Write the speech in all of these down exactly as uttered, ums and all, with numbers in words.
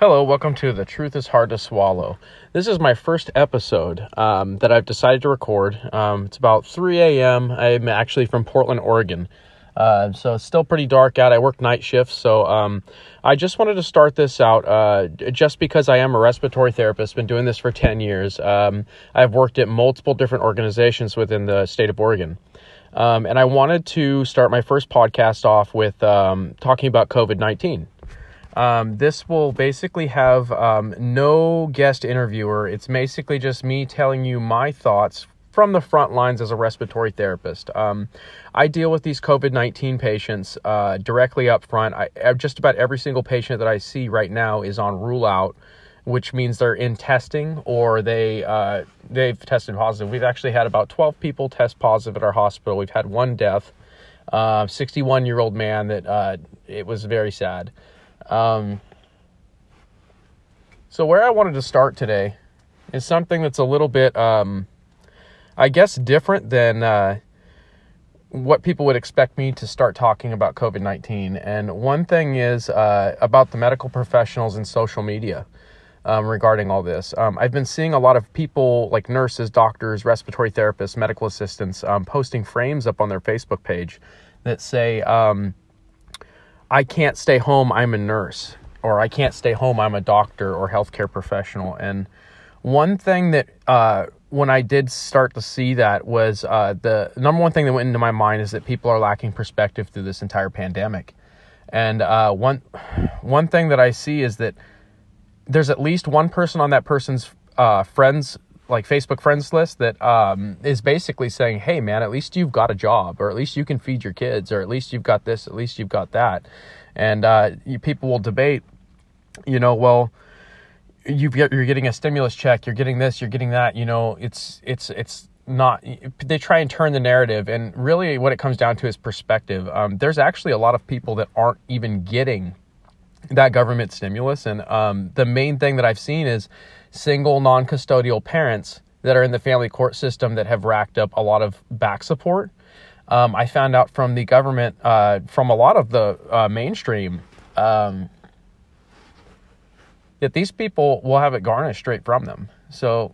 Hello, welcome to The Truth is Hard to Swallow. This is my first episode um, that I've decided to record. Um, it's about three a.m. I'm actually from Portland, Oregon. Uh, so it's still pretty dark out. I work night shifts. So um, I just wanted to start this out uh, just because I am a respiratory therapist, been doing this for ten years. Um, I've worked at multiple different organizations within the state of Oregon. Um, and I wanted to start my first podcast off with um, talking about covid nineteen. Um, this will basically have um, no guest interviewer. It's basically just me telling you my thoughts from the front lines as a respiratory therapist. Um, I deal with these covid nineteen patients uh, directly up front. I, just about every single patient that I see right now is on rule out, which means they're in testing or they, uh, they've tested positive. We've actually had about twelve people test positive at our hospital. We've had one death, uh, sixty-one-year-old man that uh, it was very sad. Um, so where I wanted to start today is something that's a little bit, um, I guess different than, uh, what people would expect me to start talking about covid nineteen. And one thing is, uh, about the medical professionals and social media, um, regarding all this. Um, I've been seeing a lot of people like nurses, doctors, respiratory therapists, medical assistants, um, posting frames up on their Facebook page that say, um, I can't stay home, I'm a nurse, or I can't stay home, I'm a doctor or healthcare professional. And one thing that, uh, when I did start to see that was, uh, the number one thing that went into my mind is that people are lacking perspective through this entire pandemic. And, uh, one, one thing that I see is that there's at least one person on that person's, uh, friends, like Facebook friends list that, um, is basically saying, hey man, at least you've got a job, or at least you can feed your kids, or at least you've got this, at least you've got that. And, uh, you, people will debate, you know, well, you've got, you're getting a stimulus check, you're getting this, you're getting that, you know, it's, it's, it's not, they try and turn the narrative. And really what it comes down to is perspective. Um, there's actually a lot of people that aren't even getting that government stimulus. And, um, the main thing that I've seen is single non-custodial parents that are in the family court system that have racked up a lot of back support. Um, I found out from the government, uh, from a lot of the, uh, mainstream, um, that these people will have it garnished straight from them. So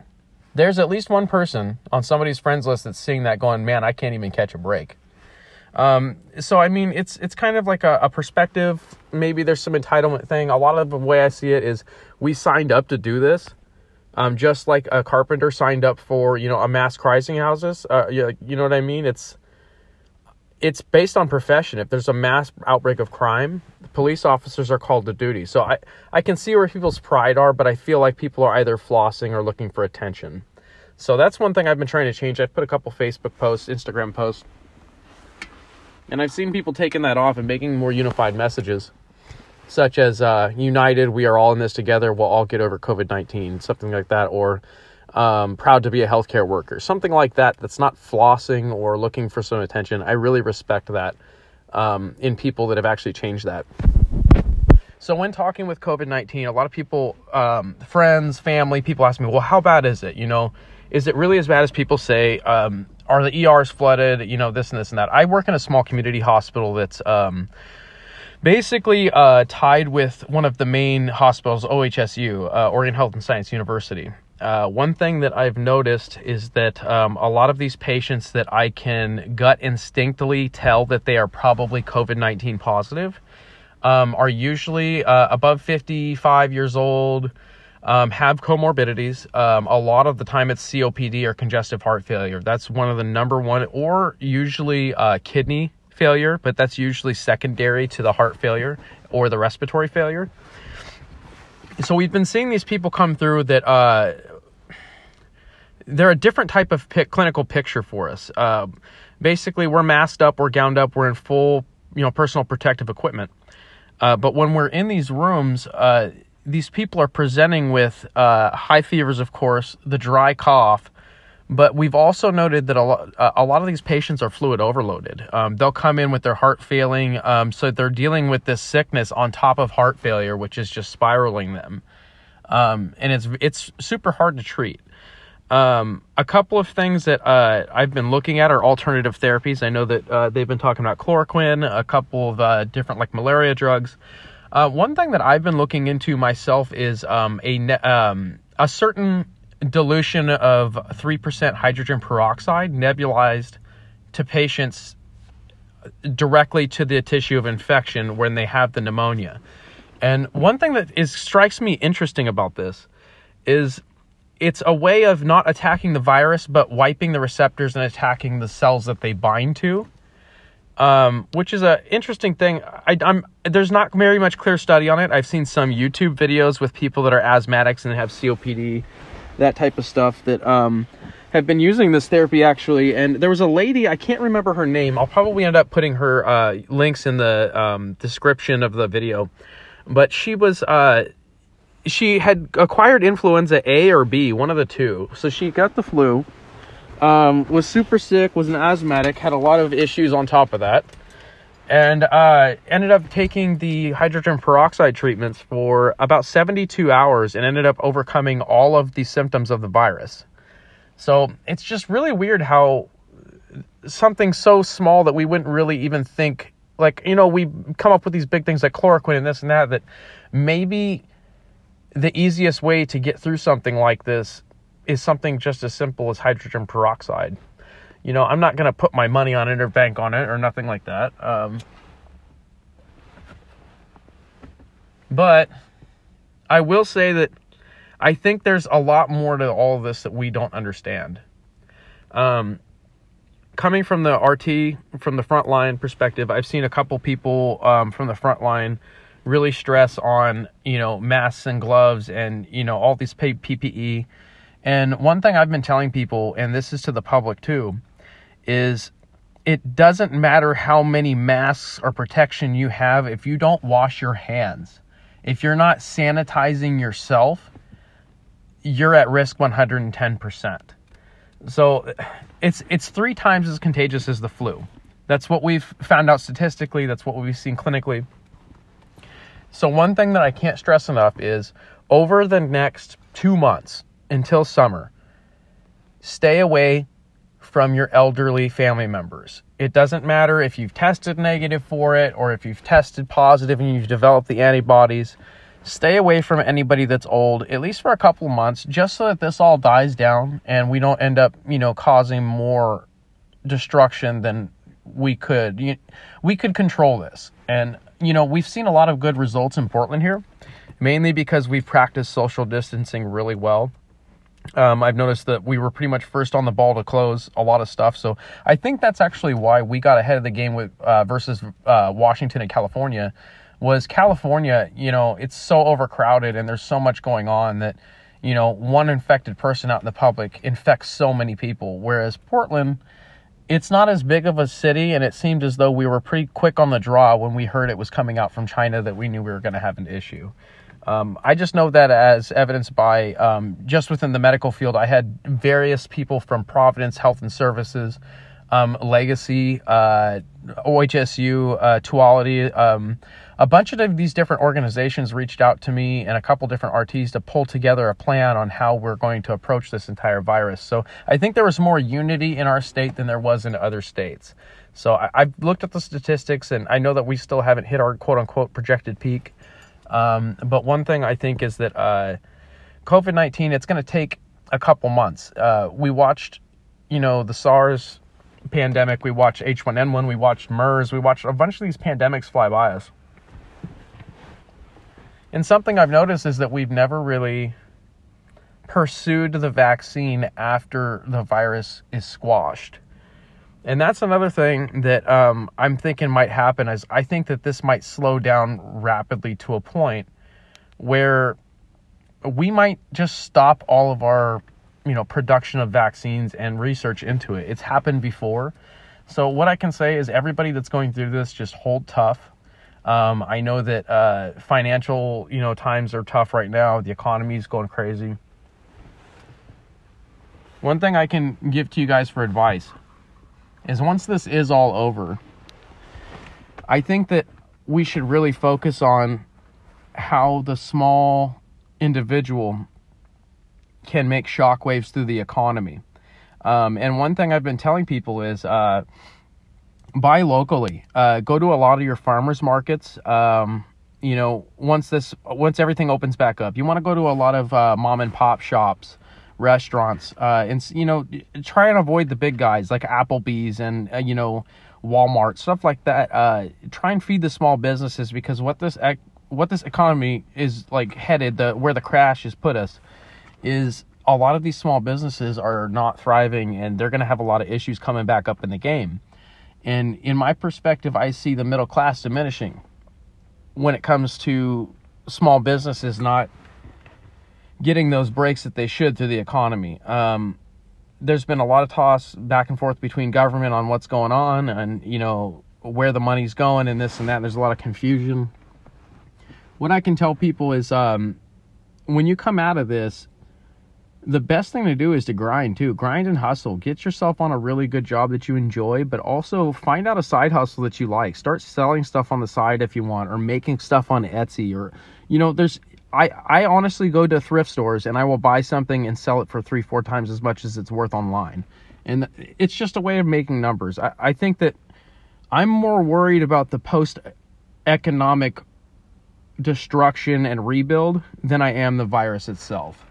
there's at least one person on somebody's friends list that's seeing that going, man, I can't even catch a break. Um, so, I mean, it's, it's kind of like a, a perspective. Maybe there's some entitlement thing. A lot of the way I see it is we signed up to do this. Um, just like a carpenter signed up for, you know, a mass crising houses. Uh, you, you know what I mean? It's, it's based on profession. If there's a mass outbreak of crime, police officers are called to duty. So I, I can see where people's pride are, but I feel like people are either flossing or looking for attention. So that's one thing I've been trying to change. I've put a couple Facebook posts, Instagram posts. And I've seen people taking that off and making more unified messages, such as uh, united, we are all in this together, we'll all get over covid nineteen, something like that, or um, proud to be a healthcare worker, something like that that's not flossing or looking for some attention. I really respect that um, in people that have actually changed that. So when talking with covid nineteen, a lot of people, um, friends, family, people ask me, well, how bad is it? You know, is it really as bad as people say? Um, are the E Rs flooded? You know, this and this and that. I work in a small community hospital that's um, basically uh, tied with one of the main hospitals, O H S U, uh, Oregon Health and Science University. Uh, one thing that I've noticed is that um, a lot of these patients that I can gut instinctively tell that they are probably covid nineteen positive um, are usually uh, above fifty-five years old, Um, have comorbidities. Um, a lot of the time it's C O P D or congestive heart failure. That's one of the number one, or usually uh, kidney failure, but that's usually secondary to the heart failure or the respiratory failure. So we've been seeing these people come through that uh, they're a different type of pic- clinical picture for us. Uh, basically, we're masked up, we're gowned up, we're in full, you know, personal protective equipment. Uh, but when we're in these rooms, uh, these people are presenting with uh, high fevers, of course, the dry cough, but we've also noted that a lot, a lot of these patients are fluid overloaded. Um, they'll come in with their heart failing, um, so they're dealing with this sickness on top of heart failure, which is just spiraling them, um, and it's it's super hard to treat. Um, a couple of things that uh, I've been looking at are alternative therapies. I know that uh, they've been talking about chloroquine, a couple of uh, different like malaria drugs. Uh, one thing that I've been looking into myself is um, a ne- um, a certain dilution of three percent hydrogen peroxide nebulized to patients directly to the tissue of infection when they have the pneumonia. And one thing that is strikes me interesting about this is it's a way of not attacking the virus, but wiping the receptors and attacking the cells that they bind to, um, which is an interesting thing. I, I'm, there's not very much clear study on it. I've seen some YouTube videos with people that are asthmatics and have C O P D, that type of stuff, that um, have been using this therapy, actually. And there was a lady, I can't remember her name. I'll probably end up putting her uh, links in the um, description of the video. But she was... Uh, she had acquired influenza A or B, one of the two. So she got the flu, um, was super sick, was an asthmatic, had a lot of issues on top of that, and uh, ended up taking the hydrogen peroxide treatments for about seventy-two hours and ended up overcoming all of the symptoms of the virus. So it's just really weird how something so small that we wouldn't really even think, like, you know, we come up with these big things like chloroquine and this and that, that maybe... the easiest way to get through something like this is something just as simple as hydrogen peroxide. You know, I'm not going to put my money on it or bank on it or nothing like that. Um, but I will say that I think there's a lot more to all of this that we don't understand. Um, coming from the R T, from the frontline perspective, I've seen a couple people um, from the frontline really stress on, you know, masks and gloves and, you know, all these P P E. And one thing I've been telling people, and this is to the public too, is it doesn't matter how many masks or protection you have if you don't wash your hands. If you're not sanitizing yourself, you're at risk one hundred ten percent. So it's it's three times as contagious as the flu. That's what we've found out statistically. That's what we've seen clinically. So one thing that I can't stress enough is over the next two months until summer, stay away from your elderly family members. It doesn't matter if you've tested negative for it or if you've tested positive and you've developed the antibodies. Stay away from anybody that's old, at least for a couple months, just so that this all dies down and we don't end up, you know, causing more destruction than we could. We could control this. And you know, we've seen a lot of good results in Portland here, mainly because we've practiced social distancing really well. Um, I've noticed that we were pretty much first on the ball to close a lot of stuff. So I think that's actually why we got ahead of the game with uh, versus uh, Washington and California, was California, you know, it's so overcrowded and there's so much going on that, you know, one infected person out in the public infects so many people. Whereas Portland... it's not as big of a city, and it seemed as though we were pretty quick on the draw when we heard it was coming out from China that we knew we were going to have an issue. Um, I just know that as evidenced by um, just within the medical field, I had various people from Providence Health and Services, um, Legacy, uh, O H S U, uh, Tuality, um, a bunch of these different organizations reached out to me and a couple different R Ts to pull together a plan on how we're going to approach this entire virus. So I think there was more unity in our state than there was in other states. So I, I've looked at the statistics, and I know that we still haven't hit our quote-unquote projected peak. Um, but one thing I think is that uh, COVID nineteen, it's going to take a couple months. Uh, we watched, you know, the SARS pandemic. We watched H one N one. We watched MERS. We watched a bunch of these pandemics fly by us. And something I've noticed is that we've never really pursued the vaccine after the virus is squashed. And that's another thing that um, I'm thinking might happen, is I think that this might slow down rapidly to a point where we might just stop all of our, you know, production of vaccines and research into it. It's happened before. So what I can say is everybody that's going through this, just hold tough. Um, I know that uh, financial, you know, times are tough right now. The economy is going crazy. One thing I can give to you guys for advice is once this is all over, I think that we should really focus on how the small individual can make shockwaves through the economy. Um, and one thing I've been telling people is... Uh, buy locally, uh, go to a lot of your farmers markets, um, you know, once this, once everything opens back up, you want to go to a lot of uh, mom and pop shops, restaurants, uh, and, you know, try and avoid the big guys like Applebee's and, uh, you know, Walmart, stuff like that. Uh, try and feed the small businesses, because what this ec- what this economy is like headed, the where the crash has put us, is a lot of these small businesses are not thriving, and they're going to have a lot of issues coming back up in the game. And in my perspective, I see the middle class diminishing when it comes to small businesses not getting those breaks that they should through the economy. Um, there's been a lot of toss back and forth between government on what's going on and, you know, where the money's going and this and that. There's a lot of confusion. What I can tell people is, um, when you come out of this, the best thing to do is to grind too. Grind and hustle. Get yourself on a really good job that you enjoy, but also find out a side hustle that you like. Start selling stuff on the side if you want, or making stuff on Etsy, or, you know, there's, I, I honestly go to thrift stores and I will buy something and sell it for three, four times as much as it's worth online. And it's just a way of making numbers. I, I think that I'm more worried about the post-economic destruction and rebuild than I am the virus itself.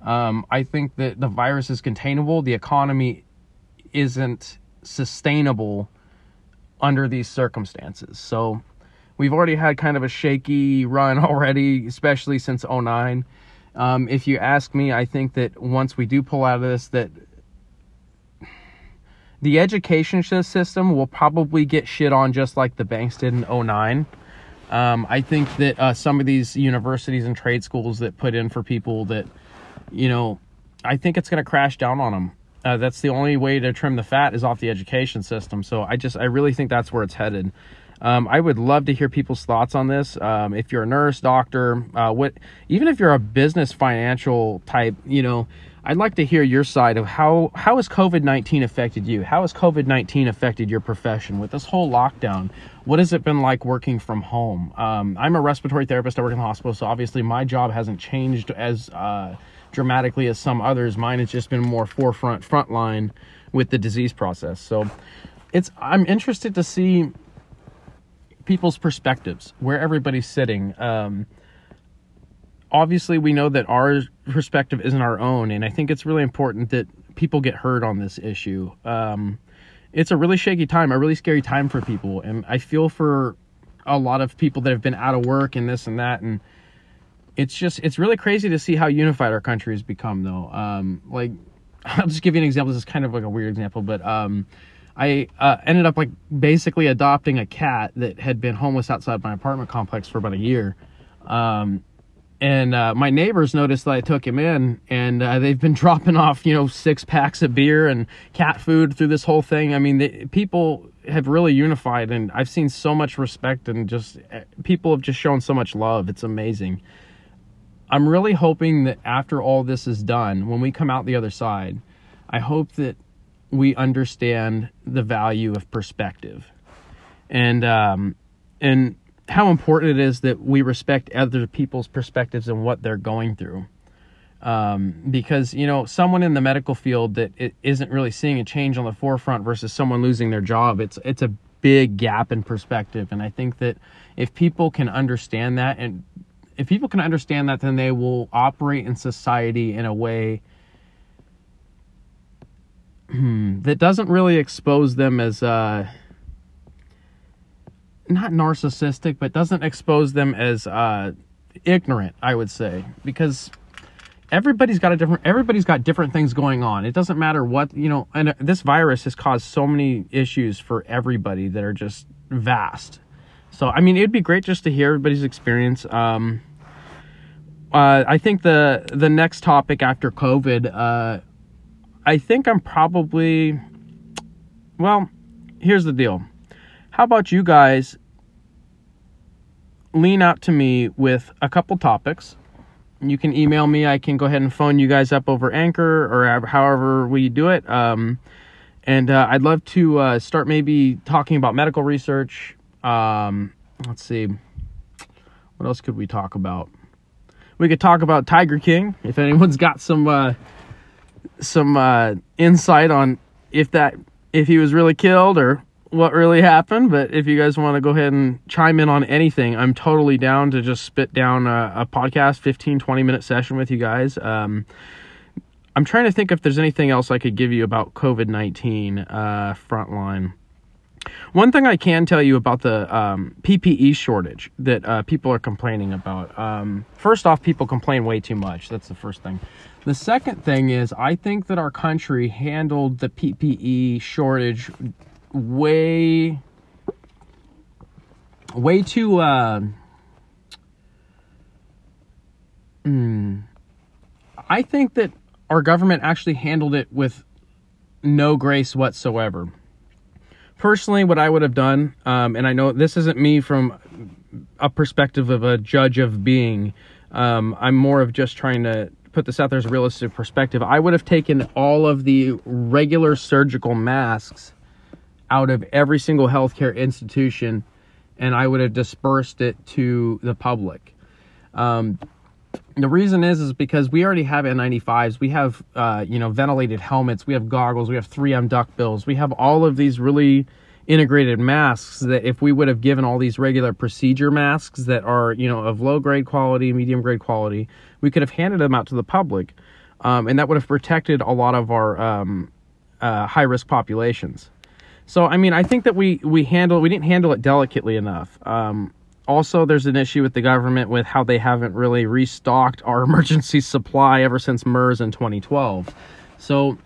Um, I think that the virus is containable. The economy isn't sustainable under these circumstances. So we've already had kind of a shaky run already, especially since oh nine. Um, if you ask me, I think that once we do pull out of this, that the education system will probably get shit on just like the banks did in oh nine. Um, I think that uh, some of these universities and trade schools that put in for people that, you know, I think it's going to crash down on them. Uh, that's the only way to trim the fat is off the education system. So I just, I really think that's where it's headed. Um, I would love to hear people's thoughts on this. Um, if you're a nurse, doctor, uh, what, even if you're a business financial type, you know, I'd like to hear your side of how, how has COVID nineteen affected you? How has COVID nineteen affected your profession with this whole lockdown? What has it been like working from home? Um, I'm a respiratory therapist. I work in the hospital. So obviously my job hasn't changed as, uh, dramatically as some others. Mine has just been more forefront frontline with the disease process. So it's, I'm interested to see people's perspectives, where everybody's sitting. Um, obviously we know that our perspective isn't our own. And I think it's really important that people get heard on this issue. Um, it's a really shaky time, a really scary time for people. And I feel for a lot of people that have been out of work and this and that, and it's just, it's really crazy to see how unified our country has become, though. Um, like, I'll just give you an example. This is kind of like a weird example, but um, I uh, ended up like basically adopting a cat that had been homeless outside my apartment complex for about a year. Um, and uh, my neighbors noticed that I took him in, and uh, they've been dropping off, you know, six packs of beer and cat food through this whole thing. I mean, the, people have really unified, and I've seen so much respect, and just people have just shown so much love. It's amazing. I'm really hoping that after all this is done, when we come out the other side, I hope that we understand the value of perspective, and um, and how important it is that we respect other people's perspectives and what they're going through. Um, because, you know, someone in the medical field that it isn't really seeing a change on the forefront versus someone losing their job, it's it's a big gap in perspective. And I think that if people can understand that and If people can understand that, then they will operate in society in a way that doesn't really expose them as, uh, not narcissistic, but doesn't expose them as uh, ignorant, I would say, because everybody's got a different, everybody's got different things going on. It doesn't matter what, you know, and this virus has caused so many issues for everybody that are just vast. So, I mean, it'd be great just to hear everybody's experience. Um, uh, I think the the next topic after COVID, uh, I think I'm probably, well, here's the deal. How about you guys lean out to me with a couple topics? You can email me. I can go ahead and phone you guys up over Anchor or however we do it. Um, and uh, I'd love to uh, start maybe talking about medical research. Um, let's see, what else could we talk about? We could talk about Tiger King. If anyone's got some, uh, some, uh, insight on if that, if he was really killed or what really happened, but if you guys want to go ahead and chime in on anything, I'm totally down to just spit down a, a podcast, fifteen, twenty minute session with you guys. Um, I'm trying to think if there's anything else I could give you about COVID nineteen uh, frontline. One thing I can tell you about the um, P P E shortage that uh, people are complaining about. Um, first off, people complain way too much. That's the first thing. The second thing is I think that our country handled the P P E shortage way, way too... Uh, mm, I think that our government actually handled it with no grace whatsoever. Personally, what I would have done, um, and I know this isn't me from a perspective of a judge of being, um, I'm more of just trying to put this out there as a realistic perspective. I would have taken all of the regular surgical masks out of every single healthcare institution, and I would have dispersed it to the public. Um, the reason is, is because we already have N ninety-fives, we have, uh, you know, ventilated helmets, we have goggles, we have three M duckbills, we have all of these really integrated masks that if we would have given all these regular procedure masks that are, you know, of low grade quality, medium grade quality, we could have handed them out to the public. Um, and that would have protected a lot of our um, uh, high risk populations. So, I mean, I think that we, we handle, we didn't handle it delicately enough. Um, Also, there's an issue with the government with how they haven't really restocked our emergency supply ever since MERS in twenty twelve. So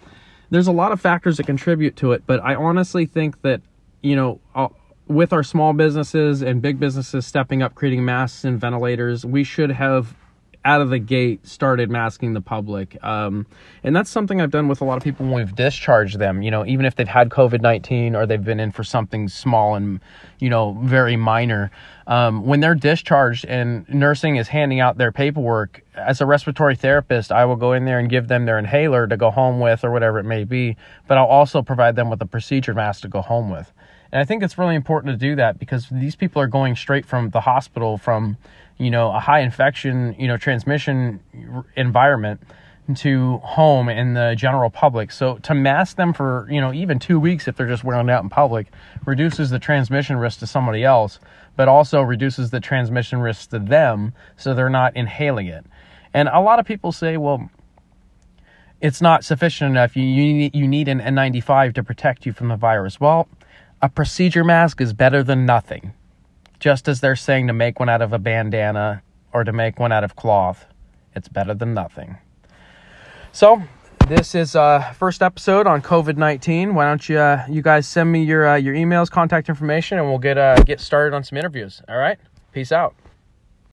there's a lot of factors that contribute to it. But I honestly think that, you know, uh, with our small businesses and big businesses stepping up, creating masks and ventilators, we should have out of the gate started masking the public. Um, and that's something I've done with a lot of people when we've discharged them, you know, even if they've had COVID nineteen or they've been in for something small and, you know, very minor. Um, when they're discharged and nursing is handing out their paperwork, as a respiratory therapist, I will go in there and give them their inhaler to go home with or whatever it may be, but I'll also provide them with a procedure mask to go home with. And I think it's really important to do that because these people are going straight from the hospital, from, you know, a high infection, you know, transmission environment to home and the general public. So to mask them for, you know, even two weeks if they're just wearing it out in public reduces the transmission risk to somebody else, but also reduces the transmission risk to them so they're not inhaling it. And a lot of people say, well, it's not sufficient enough. You, you, you need an N ninety-five to protect you from the virus. Well, a procedure mask is better than nothing, just as they're saying to make one out of a bandana or to make one out of cloth. It's better than nothing. So this is uh first episode on COVID nineteen. Why don't you uh, you guys send me your uh, your emails, contact information, and we'll get uh, get started on some interviews. All right, peace out.